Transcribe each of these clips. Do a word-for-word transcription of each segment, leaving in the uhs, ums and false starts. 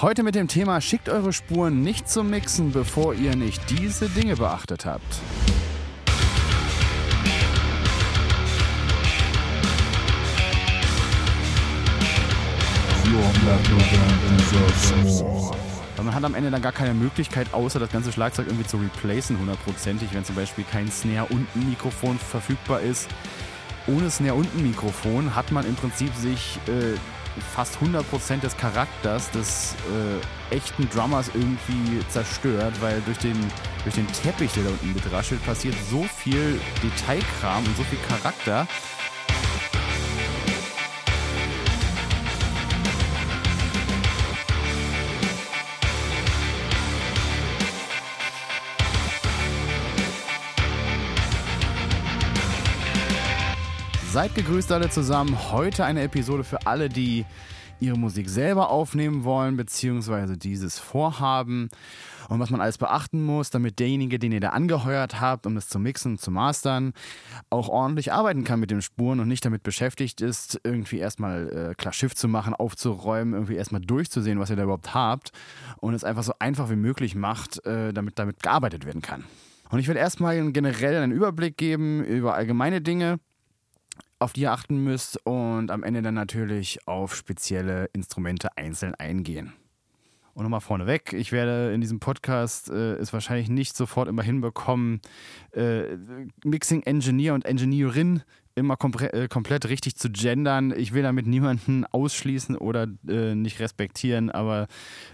Heute mit dem Thema: Schickt eure Spuren nicht zum Mixen, bevor ihr nicht diese Dinge beachtet habt. Weil man hat am Ende dann gar keine Möglichkeit, außer das ganze Schlagzeug irgendwie zu replacen hundertprozentig, wenn zum Beispiel kein Snare- und ein Mikrofon verfügbar ist. Ohne Snare- und ein Mikrofon hat man im Prinzip sich äh, fast hundert Prozent des Charakters des äh, echten Drummers irgendwie zerstört, weil durch den, durch den Teppich, der da unten gedraschelt, passiert so viel Detailkram und so viel Charakter. Seid gegrüßt alle zusammen. Heute eine Episode für alle, die ihre Musik selber aufnehmen wollen, beziehungsweise dieses Vorhaben und was man alles beachten muss, damit derjenige, den ihr da angeheuert habt, um das zu mixen, zu mastern, auch ordentlich arbeiten kann mit den Spuren und nicht damit beschäftigt ist, irgendwie erstmal äh, klar Schiff zu machen, aufzuräumen, irgendwie erstmal durchzusehen, was ihr da überhaupt habt und es einfach so einfach wie möglich macht, äh, damit damit gearbeitet werden kann. Und ich will erstmal generell einen Überblick geben über allgemeine Dinge, auf die ihr achten müsst, und am Ende dann natürlich auf spezielle Instrumente einzeln eingehen. Und nochmal vorneweg, ich werde in diesem Podcast äh, es wahrscheinlich nicht sofort immer hinbekommen, äh, Mixing Engineer und Engineerin immer komple- äh, komplett richtig zu gendern. Ich will damit niemanden ausschließen oder äh, nicht respektieren, aber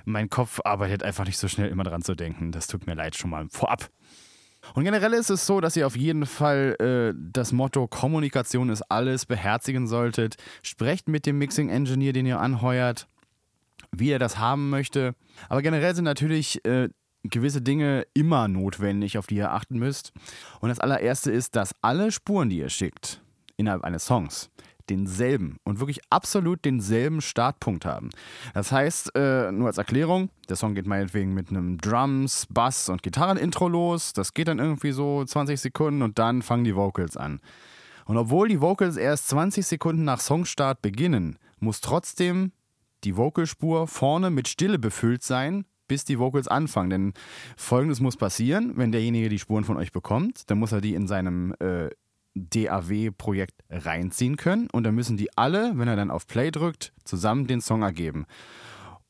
mein Kopf arbeitet einfach nicht so schnell, immer dran zu denken. Das tut mir leid schon mal vorab. Und generell ist es so, dass ihr auf jeden Fall äh, das Motto Kommunikation ist alles beherzigen solltet. Sprecht mit dem Mixing-Engineer, den ihr anheuert, wie er das haben möchte. Aber generell sind natürlich äh, gewisse Dinge immer notwendig, auf die ihr achten müsst. Und das allererste ist, dass alle Spuren, die ihr schickt, innerhalb eines Songs, denselben und wirklich absolut denselben Startpunkt haben. Das heißt, äh, nur als Erklärung, der Song geht meinetwegen mit einem Drums-, Bass- und Gitarren-Intro los, das geht dann irgendwie so zwanzig Sekunden und dann fangen die Vocals an. Und obwohl die Vocals erst zwanzig Sekunden nach Songstart beginnen, muss trotzdem die Vocalspur vorne mit Stille befüllt sein, bis die Vocals anfangen. Denn Folgendes muss passieren: Wenn derjenige die Spuren von euch bekommt, dann muss er die in seinem äh, D A W-Projekt reinziehen können, und dann müssen die alle, wenn er dann auf Play drückt, zusammen den Song ergeben.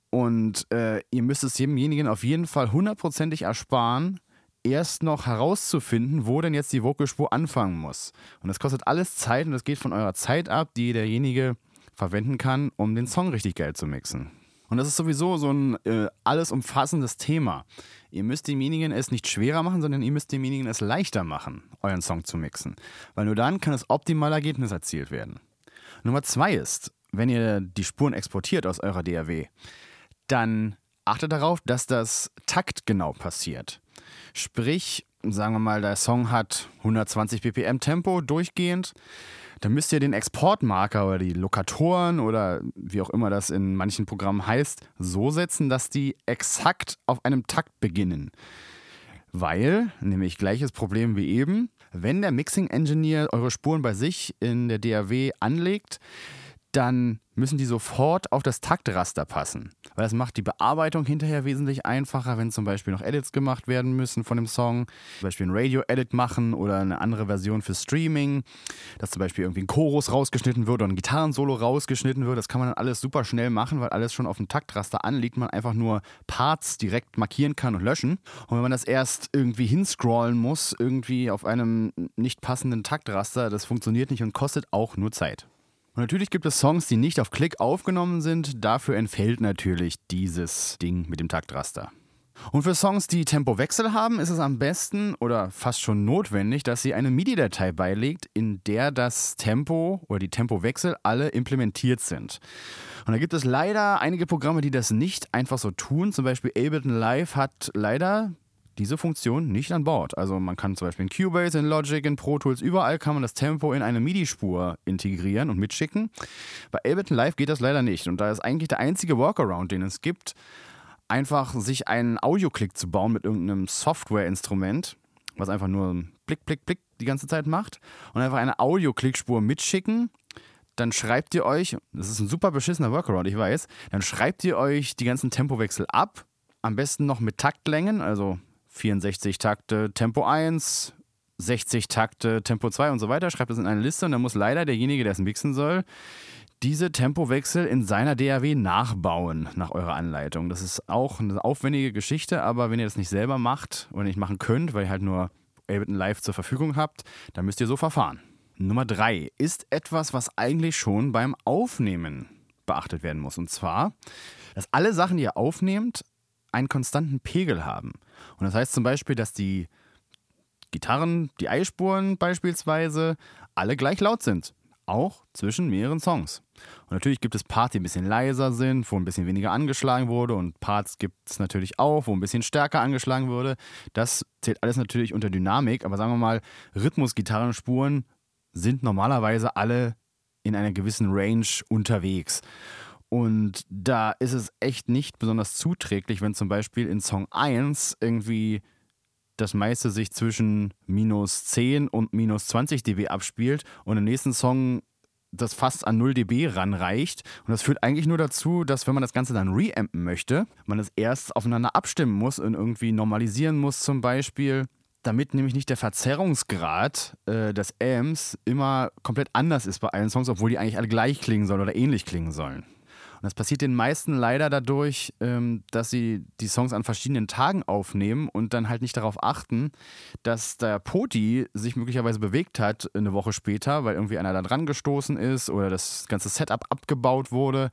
Und äh, ihr müsst es demjenigen auf jeden Fall hundertprozentig ersparen, erst noch herauszufinden, wo denn jetzt die Vocalspur anfangen muss. Und das kostet alles Zeit, und das geht von eurer Zeit ab, die derjenige verwenden kann, um den Song richtig geil zu mixen. Und das ist sowieso so ein äh, alles umfassendes Thema. Ihr müsst demjenigen es nicht schwerer machen, sondern ihr müsst demjenigen es leichter machen, euren Song zu mixen. Weil nur dann kann das optimale Ergebnis erzielt werden. Nummer zwei ist, wenn ihr die Spuren exportiert aus eurer D A W, dann achtet darauf, dass das taktgenau passiert. Sprich, sagen wir mal, der Song hat hundertzwanzig B P M Tempo durchgehend, dann müsst ihr den Exportmarker oder die Lokatoren oder wie auch immer das in manchen Programmen heißt, so setzen, dass die exakt auf einem Takt beginnen. Weil, nämlich gleiches Problem wie eben, wenn der Mixing Engineer eure Spuren bei sich in der D A W anlegt, dann müssen die sofort auf das Taktraster passen. Weil das macht die Bearbeitung hinterher wesentlich einfacher, wenn zum Beispiel noch Edits gemacht werden müssen von dem Song. Zum Beispiel ein Radio-Edit machen oder eine andere Version für Streaming. Dass zum Beispiel irgendwie ein Chorus rausgeschnitten wird oder ein Gitarrensolo rausgeschnitten wird. Das kann man dann alles super schnell machen, weil alles schon auf dem Taktraster anliegt. Man einfach nur Parts direkt markieren kann und löschen. Und wenn man das erst irgendwie hinscrollen muss, irgendwie auf einem nicht passenden Taktraster, das funktioniert nicht und kostet auch nur Zeit. Und natürlich gibt es Songs, die nicht auf Klick aufgenommen sind. Dafür entfällt natürlich dieses Ding mit dem Taktraster. Und für Songs, die Tempowechsel haben, ist es am besten oder fast schon notwendig, dass ihr eine MIDI-Datei beilegt, in der das Tempo oder die Tempowechsel alle implementiert sind. Und da gibt es leider einige Programme, die das nicht einfach so tun. Zum Beispiel Ableton Live hat leider diese Funktion nicht an Bord. Also man kann zum Beispiel in Cubase, in Logic, in Pro Tools, überall kann man das Tempo in eine MIDI-Spur integrieren und mitschicken. Bei Ableton Live geht das leider nicht. Und da ist eigentlich der einzige Workaround, den es gibt, einfach sich einen Audio-Click zu bauen mit irgendeinem Software-Instrument, was einfach nur Blick, Blick, Blick die ganze Zeit macht, und einfach eine Audio-Klickspur mitschicken, dann schreibt ihr euch, das ist ein super beschissener Workaround, ich weiß, dann schreibt ihr euch die ganzen Tempowechsel ab, am besten noch mit Taktlängen, also vierundsechzig Takte Tempo eins, sechzig Takte Tempo zwei und so weiter, schreibt das in eine Liste und dann muss leider derjenige, der es mixen soll, diese Tempowechsel in seiner D A W nachbauen, nach eurer Anleitung. Das ist auch eine aufwendige Geschichte, aber wenn ihr das nicht selber macht oder nicht machen könnt, weil ihr halt nur Ableton Live zur Verfügung habt, dann müsst ihr so verfahren. Nummer drei ist etwas, was eigentlich schon beim Aufnehmen beachtet werden muss. Und zwar, dass alle Sachen, die ihr aufnehmt, einen konstanten Pegel haben. Und das heißt zum Beispiel, dass die Gitarren, die Eispuren beispielsweise, alle gleich laut sind. Auch zwischen mehreren Songs. Und natürlich gibt es Parts, die ein bisschen leiser sind, wo ein bisschen weniger angeschlagen wurde, und Parts gibt es natürlich auch, wo ein bisschen stärker angeschlagen wurde. Das zählt alles natürlich unter Dynamik, aber sagen wir mal, Rhythmus-Gitarrenspuren sind normalerweise alle in einer gewissen Range unterwegs. Und da ist es echt nicht besonders zuträglich, wenn zum Beispiel in Song eins irgendwie das meiste sich zwischen minus zehn und minus zwanzig dB abspielt und im nächsten Song das fast an null dB ranreicht. Und das führt eigentlich nur dazu, dass, wenn man das Ganze dann reampen möchte, man es erst aufeinander abstimmen muss und irgendwie normalisieren muss zum Beispiel, damit nämlich nicht der Verzerrungsgrad äh, des Amps immer komplett anders ist bei allen Songs, obwohl die eigentlich alle gleich klingen sollen oder ähnlich klingen sollen. Und das passiert den meisten leider dadurch, dass sie die Songs an verschiedenen Tagen aufnehmen und dann halt nicht darauf achten, dass der Poti sich möglicherweise bewegt hat eine Woche später, weil irgendwie einer da dran gestoßen ist oder das ganze Setup abgebaut wurde.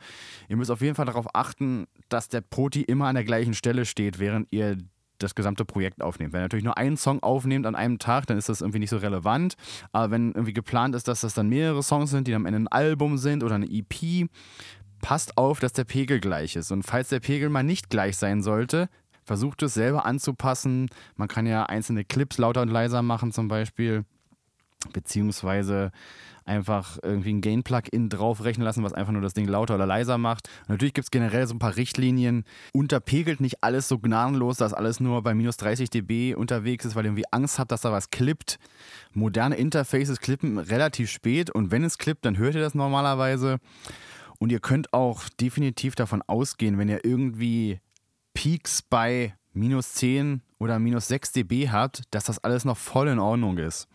Ihr müsst auf jeden Fall darauf achten, dass der Poti immer an der gleichen Stelle steht, während ihr das gesamte Projekt aufnehmt. Wenn ihr natürlich nur einen Song aufnehmt an einem Tag, dann ist das irgendwie nicht so relevant. Aber wenn irgendwie geplant ist, dass das dann mehrere Songs sind, die dann am Ende ein Album sind oder eine E P, passt auf, dass der Pegel gleich ist. Und falls der Pegel mal nicht gleich sein sollte, versucht es selber anzupassen. Man kann ja einzelne Clips lauter und leiser machen zum Beispiel, beziehungsweise einfach irgendwie ein Gain-Plugin draufrechnen lassen, was einfach nur das Ding lauter oder leiser macht. Und natürlich gibt es generell so ein paar Richtlinien. Unterpegelt nicht alles so gnadenlos, dass alles nur bei minus dreißig dB unterwegs ist, weil ihr irgendwie Angst habt, dass da was klippt. Moderne Interfaces klippen relativ spät, und wenn es klippt, dann hört ihr das normalerweise. Und ihr könnt auch definitiv davon ausgehen, wenn ihr irgendwie Peaks bei minus zehn oder minus sechs dB habt, dass das alles noch voll in Ordnung ist.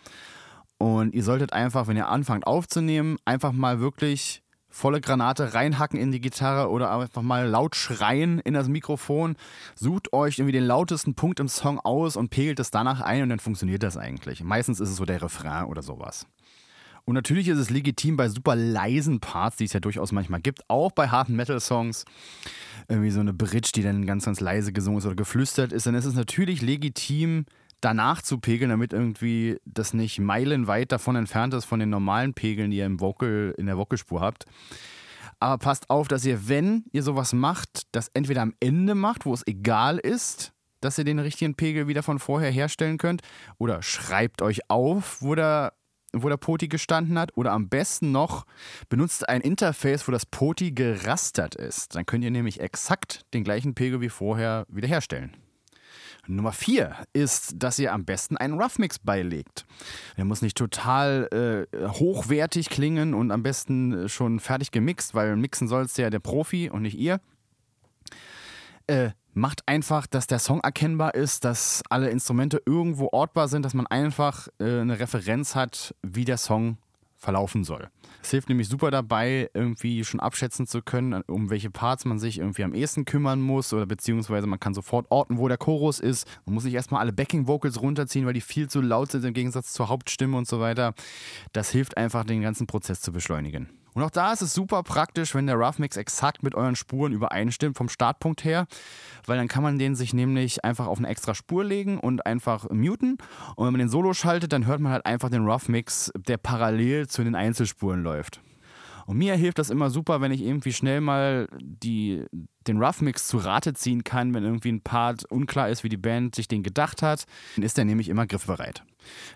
Und ihr solltet einfach, wenn ihr anfangt aufzunehmen, einfach mal wirklich volle Granate reinhacken in die Gitarre oder einfach mal laut schreien in das Mikrofon. Sucht euch irgendwie den lautesten Punkt im Song aus und pegelt es danach ein, und dann funktioniert das eigentlich. Meistens ist es so der Refrain oder sowas. Und natürlich ist es legitim, bei super leisen Parts, die es ja durchaus manchmal gibt, auch bei harten Metal-Songs, irgendwie so eine Bridge, die dann ganz, ganz leise gesungen ist oder geflüstert ist, dann ist es natürlich legitim, danach zu pegeln, damit irgendwie das nicht meilenweit davon entfernt ist von den normalen Pegeln, die ihr im Vocal, in der Vocalspur habt. Aber passt auf, dass ihr, wenn ihr sowas macht, das entweder am Ende macht, wo es egal ist, dass ihr den richtigen Pegel wieder von vorher herstellen könnt, oder schreibt euch auf, wo der wo der Poti gestanden hat, oder am besten noch benutzt ein Interface, wo das Poti gerastert ist. Dann könnt ihr nämlich exakt den gleichen Pegel wie vorher wiederherstellen. Nummer vier ist, dass ihr am besten einen Rough-Mix beilegt. Der muss nicht total äh, hochwertig klingen und am besten schon fertig gemixt, weil mixen soll es ja der Profi und nicht ihr. Äh, Macht einfach, dass der Song erkennbar ist, dass alle Instrumente irgendwo ortbar sind, dass man einfach äh, eine Referenz hat, wie der Song verlaufen soll. Es hilft nämlich super dabei, irgendwie schon abschätzen zu können, um welche Parts man sich irgendwie am ehesten kümmern muss, oder beziehungsweise man kann sofort orten, wo der Chorus ist. Man muss nicht erstmal alle Backing-Vocals runterziehen, weil die viel zu laut sind im Gegensatz zur Hauptstimme und so weiter. Das hilft einfach, den ganzen Prozess zu beschleunigen. Und auch da ist es super praktisch, wenn der Rough Mix exakt mit euren Spuren übereinstimmt vom Startpunkt her, weil dann kann man den sich nämlich einfach auf eine extra Spur legen und einfach muten, und wenn man den Solo schaltet, dann hört man halt einfach den Rough Mix, der parallel zu den Einzelspuren läuft. Und mir hilft das immer super, wenn ich irgendwie schnell mal die, den Rough Mix zu Rate ziehen kann, wenn irgendwie ein Part unklar ist, wie die Band sich den gedacht hat, dann ist der nämlich immer griffbereit.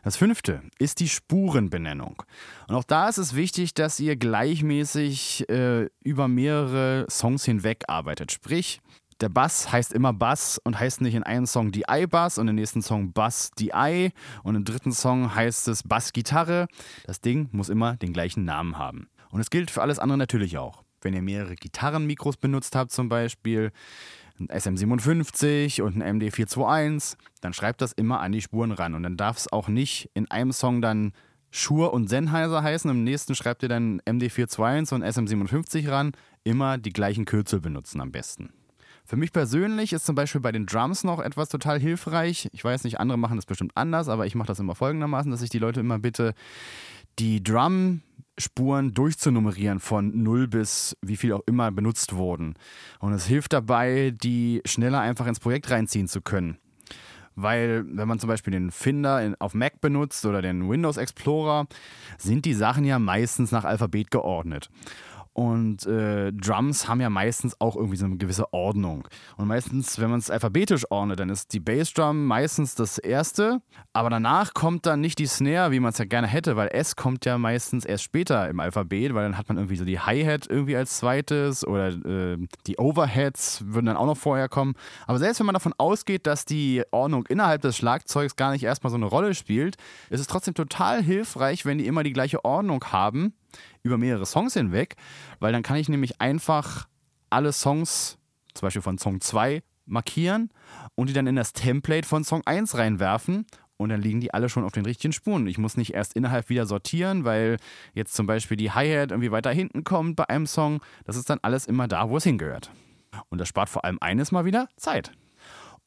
Das fünfte ist die Spurenbenennung. Und auch da ist es wichtig, dass ihr gleichmäßig äh, über mehrere Songs hinweg arbeitet. Sprich, der Bass heißt immer Bass und heißt nicht in einem Song D I-Bass und im nächsten Song Bass-D I und im dritten Song heißt es Bass-Gitarre. Das Ding muss immer den gleichen Namen haben. Und es gilt für alles andere natürlich auch. Wenn ihr mehrere Gitarrenmikros benutzt habt, zum Beispiel ein S M siebenundfünfzig und ein M D vier zwei eins, dann schreibt das immer an die Spuren ran. Und dann darf es auch nicht in einem Song dann Shure und Sennheiser heißen. Im nächsten schreibt ihr dann M D vier zwei eins und S M siebenundfünfzig ran. Immer die gleichen Kürzel benutzen am besten. Für mich persönlich ist zum Beispiel bei den Drums noch etwas total hilfreich. Ich weiß nicht, andere machen das bestimmt anders, aber ich mache das immer folgendermaßen, dass ich die Leute immer bitte, die Drum-Spuren durchzunummerieren von null bis wie viel auch immer benutzt wurden. Und es hilft dabei, die schneller einfach ins Projekt reinziehen zu können. Weil wenn man zum Beispiel den Finder auf Mac benutzt oder den Windows Explorer, sind die Sachen ja meistens nach Alphabet geordnet. Und äh, Drums haben ja meistens auch irgendwie so eine gewisse Ordnung. Und meistens, wenn man es alphabetisch ordnet, dann ist die Bassdrum meistens das erste. Aber danach kommt dann nicht die Snare, wie man es ja gerne hätte, weil S kommt ja meistens erst später im Alphabet, weil dann hat man irgendwie so die Hi-Hat irgendwie als zweites oder äh, die Overheads würden dann auch noch vorher kommen. Aber selbst wenn man davon ausgeht, dass die Ordnung innerhalb des Schlagzeugs gar nicht erstmal so eine Rolle spielt, ist es trotzdem total hilfreich, wenn die immer die gleiche Ordnung haben, über mehrere Songs hinweg, weil dann kann ich nämlich einfach alle Songs, zum Beispiel von Song zwei, markieren und die dann in das Template von Song eins reinwerfen und dann liegen die alle schon auf den richtigen Spuren. Ich muss nicht erst innerhalb wieder sortieren, weil jetzt zum Beispiel die Hi-Hat irgendwie weiter hinten kommt bei einem Song. Das ist dann alles immer da, wo es hingehört. Und das spart vor allem eines mal wieder Zeit.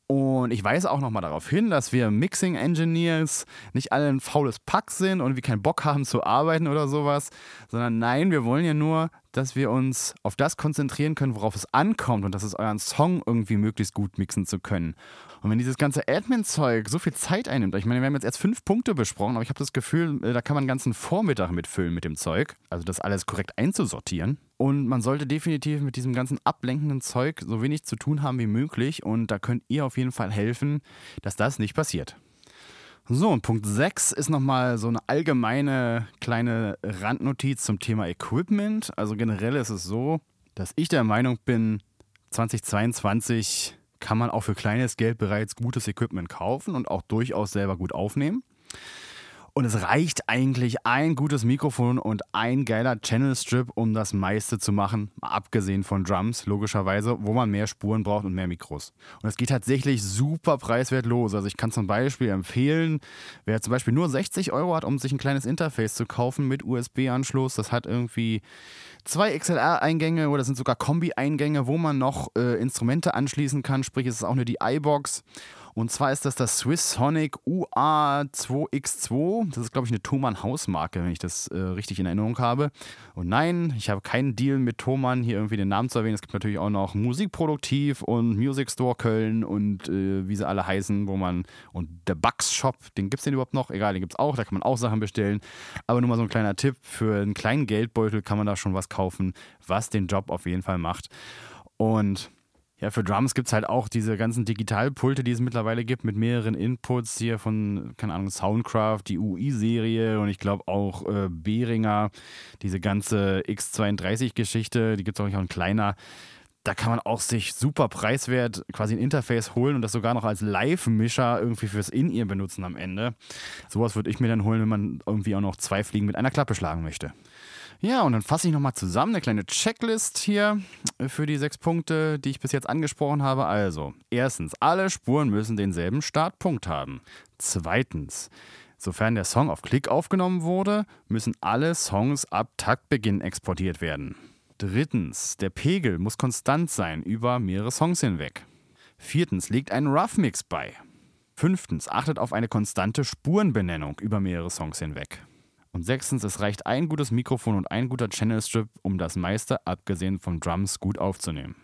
Und ich weise auch nochmal darauf hin, dass wir Mixing-Engineers nicht alle ein faules Pack sind und wir keinen Bock haben zu arbeiten oder sowas, sondern nein, wir wollen ja nur, dass wir uns auf das konzentrieren können, worauf es ankommt und das ist euren Song irgendwie möglichst gut mixen zu können. Und wenn dieses ganze Admin-Zeug so viel Zeit einnimmt, ich meine, wir haben jetzt erst fünf Punkte besprochen, aber ich habe das Gefühl, da kann man den ganzen Vormittag mitfüllen mit dem Zeug, also das alles korrekt einzusortieren. Und man sollte definitiv mit diesem ganzen ablenkenden Zeug so wenig zu tun haben wie möglich. Und da könnt ihr auf jeden Fall helfen, dass das nicht passiert. So, und Punkt sechs ist nochmal so eine allgemeine kleine Randnotiz zum Thema Equipment. Also generell ist es so, dass ich der Meinung bin, zweitausendzweiundzwanzig kann man auch für kleines Geld bereits gutes Equipment kaufen und auch durchaus selber gut aufnehmen. Und es reicht eigentlich ein gutes Mikrofon und ein geiler Channel-Strip, um das meiste zu machen, abgesehen von Drums, logischerweise, wo man mehr Spuren braucht und mehr Mikros. Und es geht tatsächlich super preiswert los. Also ich kann zum Beispiel empfehlen, wer zum Beispiel nur sechzig Euro hat, um sich ein kleines Interface zu kaufen mit U S B-Anschluss, das hat irgendwie zwei X L R-Eingänge oder das sind sogar Kombi-Eingänge, wo man noch äh, Instrumente anschließen kann, sprich es ist auch eine D I-Box. Und zwar ist das das Swiss Sonic U A zwei X zwei. Das ist, glaube ich, eine Thomann Hausmarke, wenn ich das äh, richtig in Erinnerung habe. Und nein, ich habe keinen Deal mit Thomann, hier irgendwie den Namen zu erwähnen. Es gibt natürlich auch noch Musikproduktiv und Music Store Köln und äh, wie sie alle heißen, wo man, und der Bugs Shop, den gibt es den überhaupt noch? Egal, den gibt es auch, da kann man auch Sachen bestellen. Aber nur mal so ein kleiner Tipp, für einen kleinen Geldbeutel kann man da schon was kaufen, was den Job auf jeden Fall macht. Und ja, für Drums gibt es halt auch diese ganzen Digitalpulte, die es mittlerweile gibt, mit mehreren Inputs hier von, keine Ahnung, Soundcraft, die U I-Serie und ich glaube auch äh, Behringer, diese ganze X zweiunddreißig-Geschichte, die gibt es auch in kleiner. Da kann man auch sich super preiswert quasi ein Interface holen und das sogar noch als Live-Mischer irgendwie fürs In-Ear benutzen am Ende. Sowas würde ich mir dann holen, wenn man irgendwie auch noch zwei Fliegen mit einer Klappe schlagen möchte. Ja, und dann fasse ich nochmal zusammen, eine kleine Checklist hier für die sechs Punkte, die ich bis jetzt angesprochen habe. Also, erstens, alle Spuren müssen denselben Startpunkt haben. Zweitens, sofern der Song auf Klick aufgenommen wurde, müssen alle Songs ab Taktbeginn exportiert werden. Drittens, der Pegel muss konstant sein über mehrere Songs hinweg. Viertens, legt einen Rough-Mix bei. Fünftens, achtet auf eine konstante Spurenbenennung über mehrere Songs hinweg. Und sechstens, es reicht ein gutes Mikrofon und ein guter Channel-Strip, um das meiste, abgesehen von Drums, gut aufzunehmen.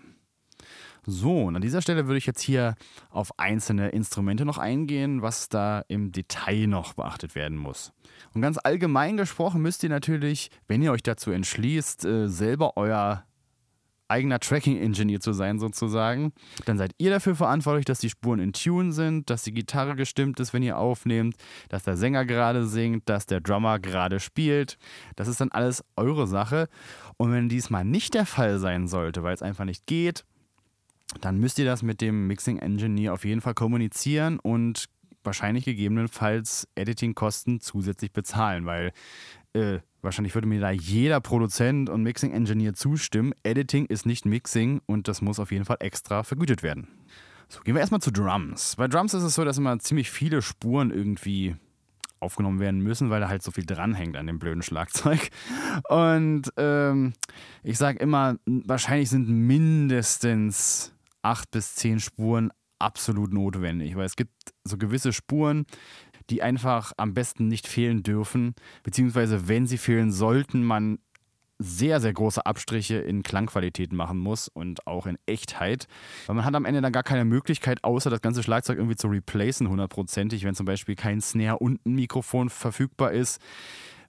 So, und an dieser Stelle würde ich jetzt hier auf einzelne Instrumente noch eingehen, was da im Detail noch beachtet werden muss. Und ganz allgemein gesprochen müsst ihr natürlich, wenn ihr euch dazu entschließt, selber euer eigener Tracking-Engineer zu sein sozusagen, dann seid ihr dafür verantwortlich, dass die Spuren in Tune sind, dass die Gitarre gestimmt ist, wenn ihr aufnehmt, dass der Sänger gerade singt, dass der Drummer gerade spielt. Das ist dann alles eure Sache. Und wenn diesmal nicht der Fall sein sollte, weil es einfach nicht geht, dann müsst ihr das mit dem Mixing-Engineer auf jeden Fall kommunizieren und wahrscheinlich gegebenenfalls Editing-Kosten zusätzlich bezahlen, weil äh, wahrscheinlich würde mir da jeder Produzent und Mixing-Engineer zustimmen, Editing ist nicht Mixing und das muss auf jeden Fall extra vergütet werden. So, gehen wir erstmal zu Drums. Bei Drums ist es so, dass immer ziemlich viele Spuren irgendwie aufgenommen werden müssen, weil da halt so viel dranhängt an dem blöden Schlagzeug. Und ähm, ich sage immer, wahrscheinlich sind mindestens acht bis zehn Spuren absolut notwendig, weil es gibt so gewisse Spuren, die einfach am besten nicht fehlen dürfen, beziehungsweise wenn sie fehlen sollten, man sehr, sehr große Abstriche in Klangqualität machen muss und auch in Echtheit. Weil man hat am Ende dann gar keine Möglichkeit, außer das ganze Schlagzeug irgendwie zu replacen hundertprozentig, wenn zum Beispiel kein Snare-Unten-Mikrofon verfügbar ist.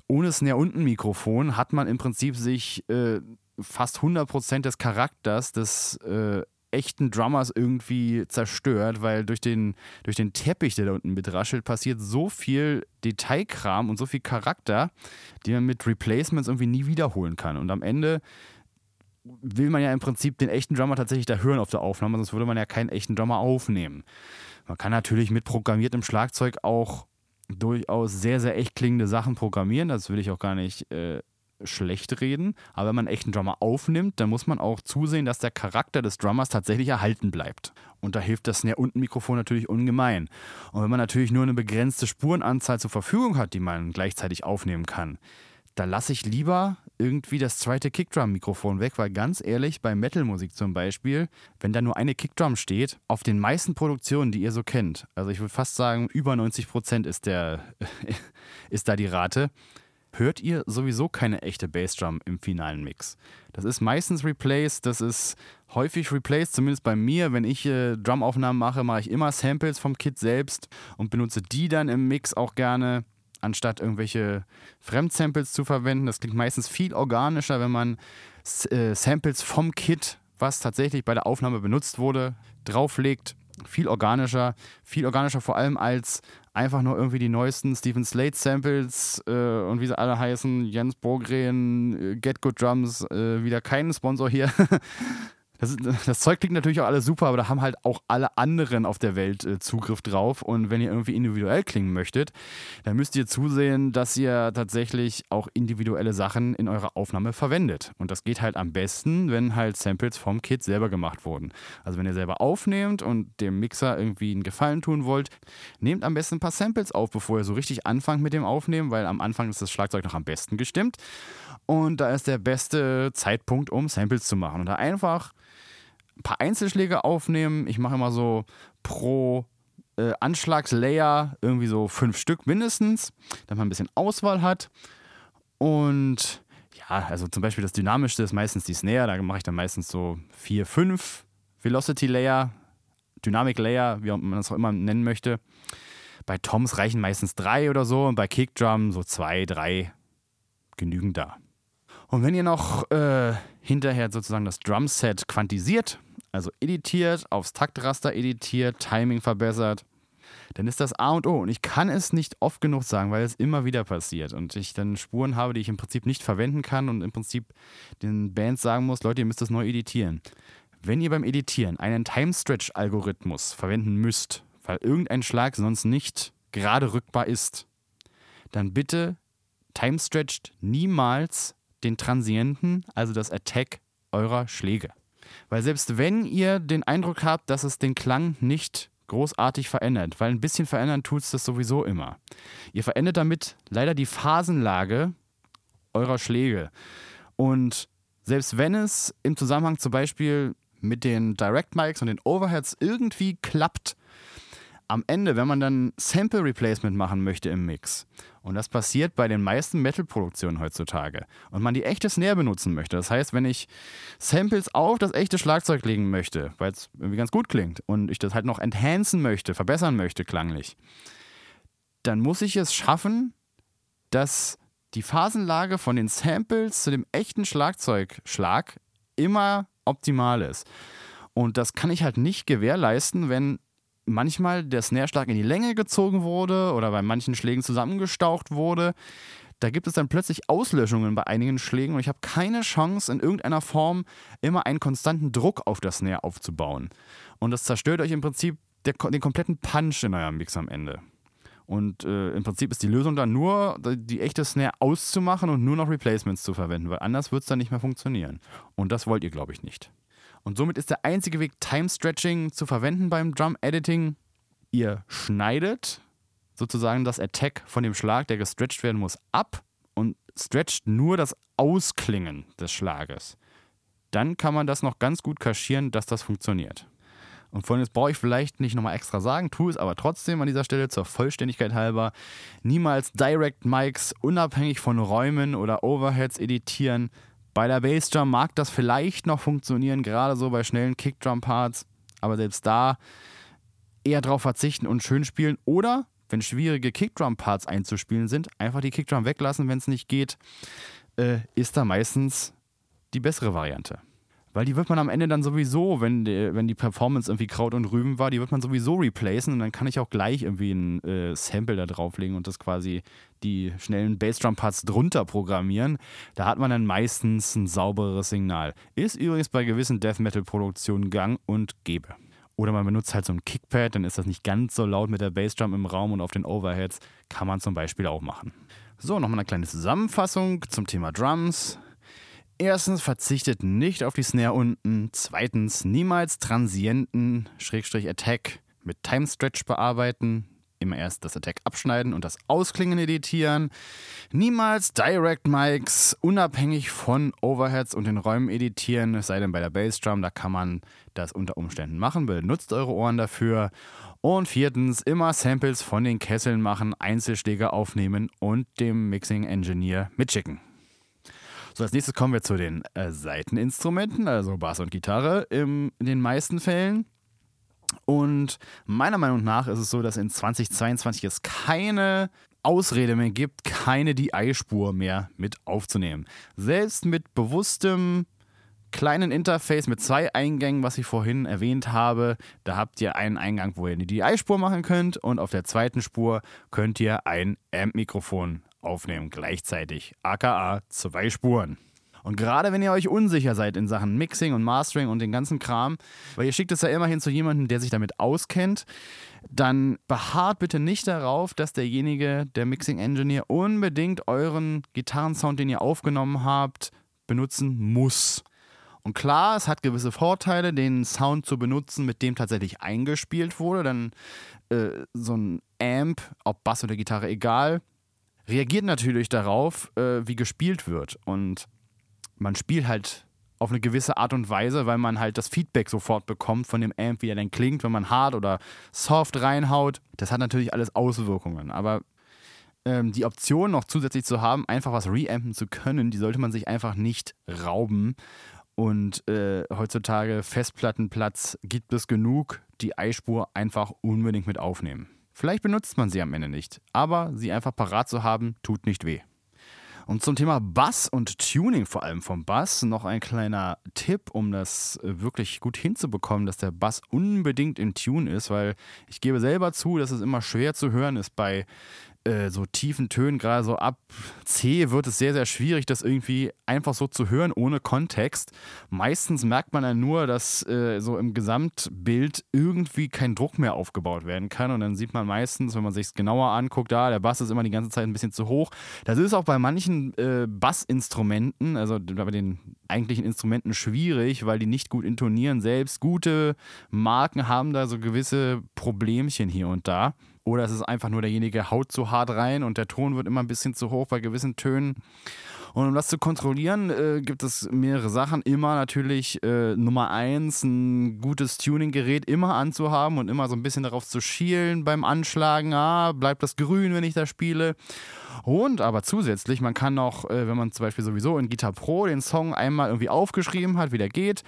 Ohne Snare-Unten-Mikrofon hat man im Prinzip sich äh, fast hundert Prozent des Charakters des äh, echten Drummers irgendwie zerstört, weil durch den, durch den Teppich, der da unten mitraschelt, passiert so viel Detailkram und so viel Charakter, den man mit Replacements irgendwie nie wiederholen kann. Und am Ende will man ja im Prinzip den echten Drummer tatsächlich da hören auf der Aufnahme, sonst würde man ja keinen echten Drummer aufnehmen. Man kann natürlich mit programmiertem Schlagzeug auch durchaus sehr, sehr echt klingende Sachen programmieren, das will ich auch gar nicht äh, schlecht reden, aber wenn man einen echten Drummer aufnimmt, dann muss man auch zusehen, dass der Charakter des Drummers tatsächlich erhalten bleibt. Und da hilft das Snare-Unten-Mikrofon natürlich ungemein. Und wenn man natürlich nur eine begrenzte Spurenanzahl zur Verfügung hat, die man gleichzeitig aufnehmen kann, da lasse ich lieber irgendwie das zweite Kickdrum-Mikrofon weg, weil ganz ehrlich, bei Metal-Musik zum Beispiel, wenn da nur eine Kickdrum steht, auf den meisten Produktionen, die ihr so kennt, also ich würde fast sagen, über neunzig Prozent ist, der, ist da die Rate, hört ihr sowieso keine echte Bassdrum im finalen Mix. Das ist meistens replaced, das ist häufig replaced, zumindest bei mir. Wenn ich äh, Drumaufnahmen mache, mache ich immer Samples vom Kit selbst und benutze die dann im Mix auch gerne, anstatt irgendwelche Fremdsamples zu verwenden. Das klingt meistens viel organischer, wenn man äh, Samples vom Kit, was tatsächlich bei der Aufnahme benutzt wurde, drauflegt. Viel organischer, viel organischer vor allem als einfach nur irgendwie die neuesten Stephen Slate Samples äh, und wie sie alle heißen, Jens Bogren, Get Good Drums, äh, wieder keinen Sponsor hier. Das, das Zeug klingt natürlich auch alles super, aber da haben halt auch alle anderen auf der Welt äh, Zugriff drauf. Und wenn ihr irgendwie individuell klingen möchtet, dann müsst ihr zusehen, dass ihr tatsächlich auch individuelle Sachen in eurer Aufnahme verwendet. Und das geht halt am besten, wenn halt Samples vom Kit selber gemacht wurden. Also wenn ihr selber aufnehmt und dem Mixer irgendwie einen Gefallen tun wollt, nehmt am besten ein paar Samples auf, bevor ihr so richtig anfangt mit dem Aufnehmen, weil am Anfang ist das Schlagzeug noch am besten gestimmt. Und da ist der beste Zeitpunkt, um Samples zu machen. Und da einfach ein paar Einzelschläge aufnehmen. Ich mache immer so pro äh, Anschlagslayer irgendwie so fünf Stück mindestens, damit man ein bisschen Auswahl hat. Und ja, also zum Beispiel das Dynamischste ist meistens die Snare. Da mache ich dann meistens so vier, fünf Velocity-Layer, Dynamic-Layer, wie man das auch immer nennen möchte. Bei Toms reichen meistens drei oder so und bei Kickdrum so zwei, drei, genügend da. Und wenn ihr noch äh, hinterher sozusagen das Drumset quantisiert, also editiert, aufs Taktraster editiert, Timing verbessert, dann ist das A und O. Und ich kann es nicht oft genug sagen, weil es immer wieder passiert. Und ich dann Spuren habe, die ich im Prinzip nicht verwenden kann und im Prinzip den Bands sagen muss, Leute, ihr müsst das neu editieren. Wenn ihr beim Editieren einen Time-Stretch-Algorithmus verwenden müsst, weil irgendein Schlag sonst nicht gerade rückbar ist, dann bitte time-stretcht niemals den Transienten, also das Attack eurer Schläge. Weil selbst wenn ihr den Eindruck habt, dass es den Klang nicht großartig verändert, weil ein bisschen verändern tut es das sowieso immer. Ihr verändert damit leider die Phasenlage eurer Schläge. Und selbst wenn es im Zusammenhang zum Beispiel mit den Direct Mics und den Overheads irgendwie klappt, am Ende, wenn man dann Sample Replacement machen möchte im Mix, und das passiert bei den meisten Metal-Produktionen heutzutage, und man die echte Snare benutzen möchte, das heißt, wenn ich Samples auf das echte Schlagzeug legen möchte, weil es irgendwie ganz gut klingt und ich das halt noch enhancen möchte, verbessern möchte klanglich, dann muss ich es schaffen, dass die Phasenlage von den Samples zu dem echten Schlagzeugschlag immer optimal ist. Und das kann ich halt nicht gewährleisten, wenn manchmal der Snare-Schlag in die Länge gezogen wurde oder bei manchen Schlägen zusammengestaucht wurde. Da gibt es dann plötzlich Auslöschungen bei einigen Schlägen und ich habe keine Chance, in irgendeiner Form immer einen konstanten Druck auf das Snare aufzubauen. Und das zerstört euch im Prinzip der, den kompletten Punch in eurem Mix am Ende. Und äh, im Prinzip ist die Lösung dann nur, die echte Snare auszumachen und nur noch Replacements zu verwenden, weil anders wird es dann nicht mehr funktionieren. Und das wollt ihr, glaube ich, nicht. Und somit ist der einzige Weg, Time-Stretching zu verwenden beim Drum-Editing. Ihr schneidet sozusagen das Attack von dem Schlag, der gestretched werden muss, ab und stretcht nur das Ausklingen des Schlages. Dann kann man das noch ganz gut kaschieren, dass das funktioniert. Und Freunde, das brauche ich vielleicht nicht nochmal extra sagen, tue es aber trotzdem an dieser Stelle zur Vollständigkeit halber. Niemals Direct Mics unabhängig von Räumen oder Overheads editieren. Bei der Bassdrum mag das vielleicht noch funktionieren, gerade so bei schnellen Kickdrum-Parts. Aber selbst da eher drauf verzichten und schön spielen. Oder, wenn schwierige Kickdrum-Parts einzuspielen sind, einfach die Kickdrum weglassen, wenn es nicht geht, äh, ist da meistens die bessere Variante. Weil die wird man am Ende dann sowieso, wenn die, wenn die Performance irgendwie Kraut und Rüben war, die wird man sowieso replacen und dann kann ich auch gleich irgendwie ein äh, Sample da drauflegen und das quasi die schnellen Bassdrum-Parts drunter programmieren. Da hat man dann meistens ein saubereres Signal. Ist übrigens bei gewissen Death-Metal-Produktionen gang und gäbe. Oder man benutzt halt so ein Kickpad, dann ist das nicht ganz so laut mit der Bassdrum im Raum und auf den Overheads. Kann man zum Beispiel auch machen. So, nochmal eine kleine Zusammenfassung zum Thema Drums. Erstens, verzichtet nicht auf die Snare unten. Zweitens, niemals Transienten, Schrägstrich Attack mit Time Stretch bearbeiten. Immer erst das Attack abschneiden und das Ausklingen editieren. Niemals Direct Mics unabhängig von Overheads und den Räumen editieren, es sei denn bei der Bassdrum, da kann man das unter Umständen machen. Benutzt eure Ohren dafür. Und viertens, immer Samples von den Kesseln machen, Einzelschläge aufnehmen und dem Mixing Engineer mitschicken. So, als nächstes kommen wir zu den äh, Saiteninstrumenten, also Bass und Gitarre im, in den meisten Fällen. Und meiner Meinung nach ist es so, dass in zwanzig zweiundzwanzig es keine Ausrede mehr gibt, keine D I-Spur mehr mit aufzunehmen. Selbst mit bewusstem kleinen Interface mit zwei Eingängen, was ich vorhin erwähnt habe, da habt ihr einen Eingang, wo ihr eine D I-Spur machen könnt und auf der zweiten Spur könnt ihr ein Amp-Mikrofon aufnehmen gleichzeitig, aka zwei Spuren. Und gerade wenn ihr euch unsicher seid in Sachen Mixing und Mastering und den ganzen Kram, weil ihr schickt es ja immerhin zu jemandem, der sich damit auskennt, dann beharrt bitte nicht darauf, dass derjenige, der Mixing Engineer, unbedingt euren Gitarrensound, den ihr aufgenommen habt, benutzen muss. Und klar, es hat gewisse Vorteile, den Sound zu benutzen, mit dem tatsächlich eingespielt wurde, dann äh, so ein Amp, ob Bass oder Gitarre, egal, reagiert natürlich darauf, äh, wie gespielt wird. Und man spielt halt auf eine gewisse Art und Weise, weil man halt das Feedback sofort bekommt von dem Amp, wie er dann klingt, wenn man hart oder soft reinhaut. Das hat natürlich alles Auswirkungen. Aber ähm, die Option noch zusätzlich zu haben, einfach was reampen zu können, die sollte man sich einfach nicht rauben. Und äh, heutzutage Festplattenplatz gibt es genug, die D I-Spur einfach unbedingt mit aufnehmen. Vielleicht benutzt man sie am Ende nicht, aber sie einfach parat zu haben, tut nicht weh. Und zum Thema Bass und Tuning vor allem vom Bass noch ein kleiner Tipp, um das wirklich gut hinzubekommen, dass der Bass unbedingt im Tune ist, weil ich gebe selber zu, dass es immer schwer zu hören ist bei äh, so tiefen Tönen, gerade so ab C wird es sehr, sehr schwierig, das irgendwie einfach so zu hören ohne Kontext. Meistens merkt man dann nur, dass äh, so im Gesamtbild irgendwie kein Druck mehr aufgebaut werden kann und dann sieht man meistens, wenn man sich es genauer anguckt, da der Bass ist immer die ganze Zeit ein bisschen zu hoch. Das ist auch bei manchen Bassinstrumenten, also bei den eigentlichen Instrumenten schwierig, weil die nicht gut intonieren. Selbst gute Marken haben da so gewisse Problemchen hier und da. Oder es ist einfach nur derjenige haut zu hart rein und der Ton wird immer ein bisschen zu hoch bei gewissen Tönen. Und um das zu kontrollieren, äh, gibt es mehrere Sachen. Immer natürlich äh, Nummer eins, ein gutes Tuning-Gerät immer anzuhaben und immer so ein bisschen darauf zu schielen beim Anschlagen. Ah, bleibt das grün, wenn ich da spiele. Und aber zusätzlich, man kann auch, äh, wenn man zum Beispiel sowieso in Guitar Pro den Song einmal irgendwie aufgeschrieben hat, wie der geht,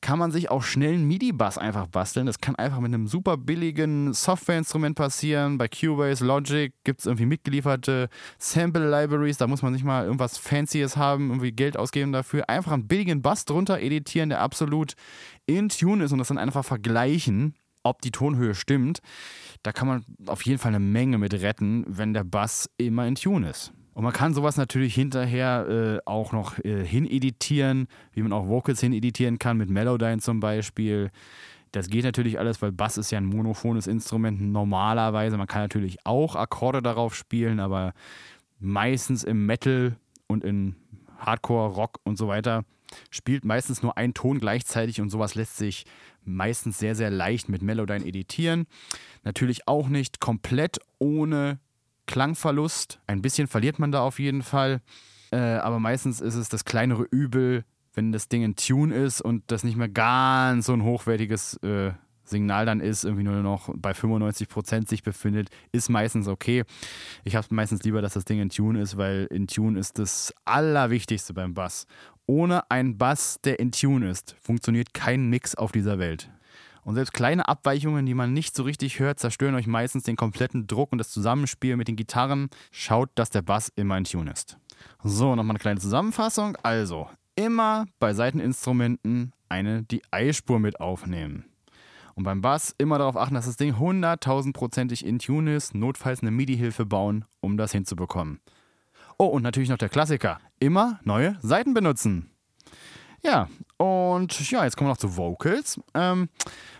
kann man sich auch schnell einen MIDI-Bass einfach basteln. Das kann einfach mit einem super billigen Softwareinstrument passieren. Bei Cubase, Logic gibt es irgendwie mitgelieferte Sample-Libraries. Da muss man nicht mal irgendwas Fancyes haben, irgendwie Geld ausgeben dafür. Einfach einen billigen Bass drunter editieren, der absolut in Tune ist und das dann einfach vergleichen, ob die Tonhöhe stimmt. Da kann man auf jeden Fall eine Menge mit retten, wenn der Bass immer in Tune ist. Und man kann sowas natürlich hinterher äh, auch noch äh, hineditieren, wie man auch Vocals hineditieren kann, mit Melodyne zum Beispiel. Das geht natürlich alles, weil Bass ist ja ein monophones Instrument normalerweise. Man kann natürlich auch Akkorde darauf spielen, aber meistens im Metal und in Hardcore, Rock und so weiter spielt meistens nur ein Ton gleichzeitig und sowas lässt sich meistens sehr, sehr leicht mit Melodyne editieren. Natürlich auch nicht komplett ohne Klangverlust. Ein bisschen verliert man da auf jeden Fall, äh, aber meistens ist es das kleinere Übel, wenn das Ding in Tune ist und das nicht mehr ganz so ein hochwertiges äh, Signal dann ist, irgendwie nur noch bei fünfundneunzig Prozent sich befindet, ist meistens okay. Ich habe es meistens lieber, dass das Ding in Tune ist, weil in Tune ist das Allerwichtigste beim Bass. Ohne einen Bass, der in Tune ist, funktioniert kein Mix auf dieser Welt. Und selbst kleine Abweichungen, die man nicht so richtig hört, zerstören euch meistens den kompletten Druck und das Zusammenspiel mit den Gitarren. Schaut, dass der Bass immer in Tune ist. So, nochmal eine kleine Zusammenfassung. Also, immer bei Saiteninstrumenten eine die E-Spur mit aufnehmen. Und beim Bass immer darauf achten, dass das Ding hunderttausendprozentig in Tune ist, notfalls eine MIDI-Hilfe bauen, um das hinzubekommen. Oh, und natürlich noch der Klassiker. Immer neue Saiten benutzen. Ja, und ja, jetzt kommen wir noch zu Vocals. Ähm,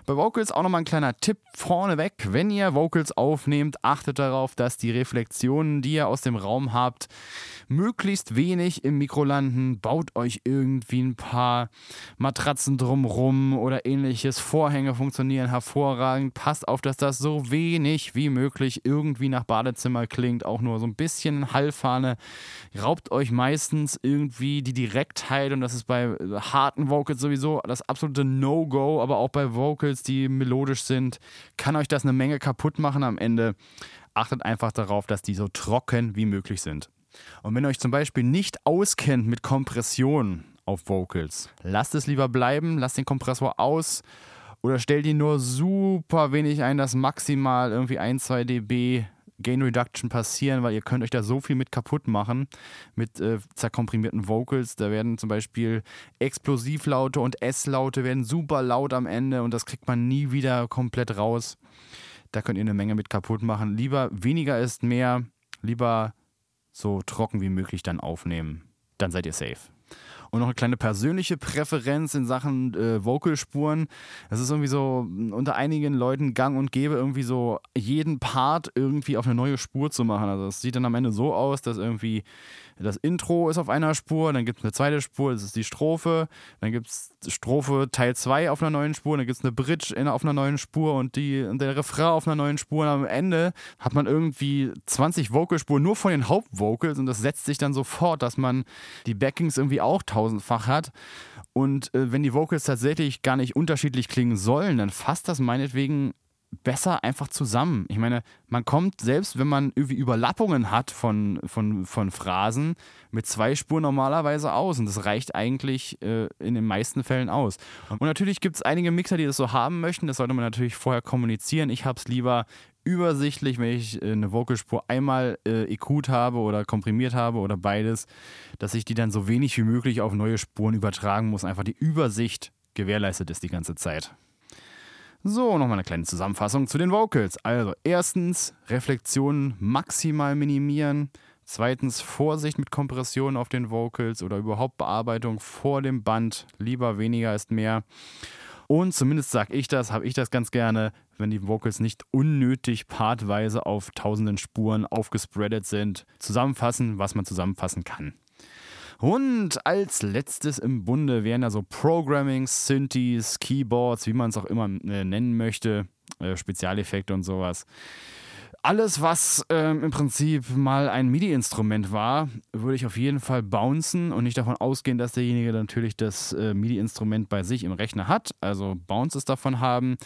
bei Vocals auch nochmal ein kleiner Tipp vorneweg. Wenn ihr Vocals aufnehmt, achtet darauf, dass die Reflexionen, die ihr aus dem Raum habt, möglichst wenig im Mikro landen. Baut euch irgendwie ein paar Matratzen drumrum oder ähnliches. Vorhänge funktionieren hervorragend. Passt auf, dass das so wenig wie möglich irgendwie nach Badezimmer klingt. Auch nur so ein bisschen Hallfahne. Raubt euch meistens irgendwie die Direktheit und das ist bei harten Vocals sowieso das absolute No-Go, aber auch bei Vocals, die melodisch sind, kann euch das eine Menge kaputt machen am Ende. Achtet einfach darauf, dass die so trocken wie möglich sind. Und wenn ihr euch zum Beispiel nicht auskennt mit Kompression auf Vocals, lasst es lieber bleiben, lasst den Kompressor aus oder stellt ihn nur super wenig ein, dass maximal irgendwie ein bis zwei Dezibel Gain Reduction passieren, weil ihr könnt euch da so viel mit kaputt machen, mit äh, zerkomprimierten Vocals. Da werden zum Beispiel Explosivlaute und S-Laute werden super laut am Ende und das kriegt man nie wieder komplett raus. Da könnt ihr eine Menge mit kaputt machen. Lieber weniger ist mehr, lieber so trocken wie möglich dann aufnehmen. Dann seid ihr safe. Und noch eine kleine persönliche Präferenz in Sachen äh, Vocalspuren. Das ist irgendwie so unter einigen Leuten gang und gäbe, irgendwie so jeden Part irgendwie auf eine neue Spur zu machen. Also es sieht dann am Ende so aus, dass irgendwie das Intro ist auf einer Spur, dann gibt es eine zweite Spur, das ist die Strophe, dann gibt es Strophe Teil zwei auf einer neuen Spur, dann gibt es eine Bridge in, auf einer neuen Spur und, die, und der Refrain auf einer neuen Spur. Und am Ende hat man irgendwie zwanzig Vocalspuren nur von den Hauptvocals und das setzt sich dann so fort, dass man die Backings irgendwie auch tausendfach hat. Und äh, wenn die Vocals tatsächlich gar nicht unterschiedlich klingen sollen, dann fasst das meinetwegen besser einfach zusammen. Ich meine, man kommt, selbst wenn man irgendwie Überlappungen hat von, von, von Phrasen, mit zwei Spuren normalerweise aus. Und das reicht eigentlich äh, in den meisten Fällen aus. Und natürlich gibt es einige Mixer, die das so haben möchten. Das sollte man natürlich vorher kommunizieren. Ich habe es lieber übersichtlich, wenn ich eine Vocalspur einmal äh, E Q'd habe oder komprimiert habe oder beides, dass ich die dann so wenig wie möglich auf neue Spuren übertragen muss. Einfach die Übersicht gewährleistet ist die ganze Zeit. So, nochmal eine kleine Zusammenfassung zu den Vocals. Also erstens, Reflexionen maximal minimieren. Zweitens, Vorsicht mit Kompressionen auf den Vocals oder überhaupt Bearbeitung vor dem Band. Lieber weniger ist mehr. Und zumindest sage ich das, habe ich das ganz gerne, wenn die Vocals nicht unnötig partweise auf tausenden Spuren aufgespreadet sind. Zusammenfassen, was man zusammenfassen kann. Und als letztes im Bunde wären da so Programming, Synthes, Keyboards, wie man es auch immer äh, nennen möchte, äh, Spezialeffekte und sowas. Alles, was äh, im Prinzip mal ein MIDI-Instrument war, würde ich auf jeden Fall bouncen und nicht davon ausgehen, dass derjenige natürlich das äh, MIDI-Instrument bei sich im Rechner hat, also Bounces davon haben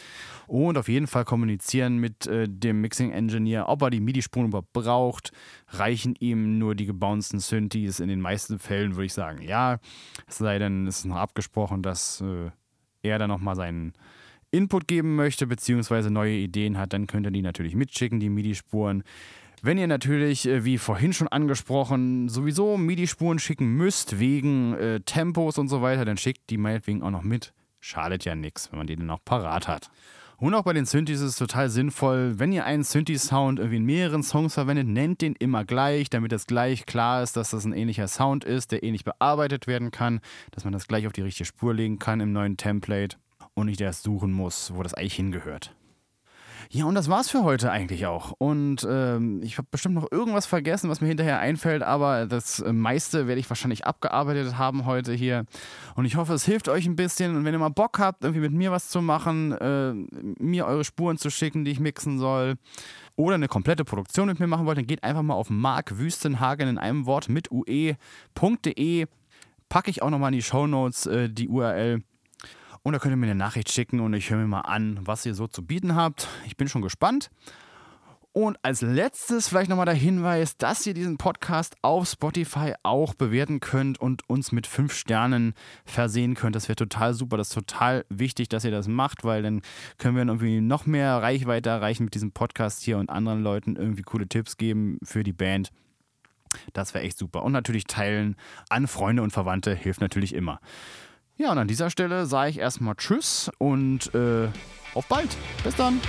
und auf jeden Fall kommunizieren mit äh, dem Mixing-Engineer, ob er die MIDI-Spuren überhaupt braucht, reichen ihm nur die gebouncten Synthes, in den meisten Fällen würde ich sagen, ja, es sei denn, es ist noch abgesprochen, dass äh, er dann nochmal seinen Input geben möchte, beziehungsweise neue Ideen hat, dann könnt ihr die natürlich mitschicken, die MIDI-Spuren. Wenn ihr natürlich, wie vorhin schon angesprochen, sowieso MIDI-Spuren schicken müsst, wegen äh, Tempos und so weiter, dann schickt die meinetwegen auch noch mit. Schadet ja nichts, wenn man die dann auch parat hat. Und auch bei den Synthes ist es total sinnvoll, wenn ihr einen Synthi-Sound irgendwie in mehreren Songs verwendet, nennt den immer gleich, damit das gleich klar ist, dass das ein ähnlicher Sound ist, der ähnlich bearbeitet werden kann, dass man das gleich auf die richtige Spur legen kann im neuen Template. und ich erst suchen muss, wo das eigentlich hingehört. Ja, und das war's für heute eigentlich auch. Und ähm, ich habe bestimmt noch irgendwas vergessen, was mir hinterher einfällt, aber das meiste werde ich wahrscheinlich abgearbeitet haben heute hier. Und ich hoffe, es hilft euch ein bisschen. Und wenn ihr mal Bock habt, irgendwie mit mir was zu machen, äh, mir eure Spuren zu schicken, die ich mixen soll, oder eine komplette Produktion mit mir machen wollt, dann geht einfach mal auf Mark Wüstenhagen in einem Wort mit u e punkt de. Packe ich auch nochmal in die Shownotes äh, die U R L. Und da könnt ihr mir eine Nachricht schicken und ich höre mir mal an, was ihr so zu bieten habt. Ich bin schon gespannt. Und als letztes vielleicht nochmal der Hinweis, dass ihr diesen Podcast auf Spotify auch bewerten könnt und uns mit fünf Sternen versehen könnt. Das wäre total super, das ist total wichtig, dass ihr das macht, weil dann können wir irgendwie noch mehr Reichweite erreichen mit diesem Podcast hier und anderen Leuten irgendwie coole Tipps geben für die Band. Das wäre echt super. Und natürlich teilen an Freunde und Verwandte hilft natürlich immer. Ja, und an dieser Stelle sage ich erstmal Tschüss und äh, auf bald. Bis dann.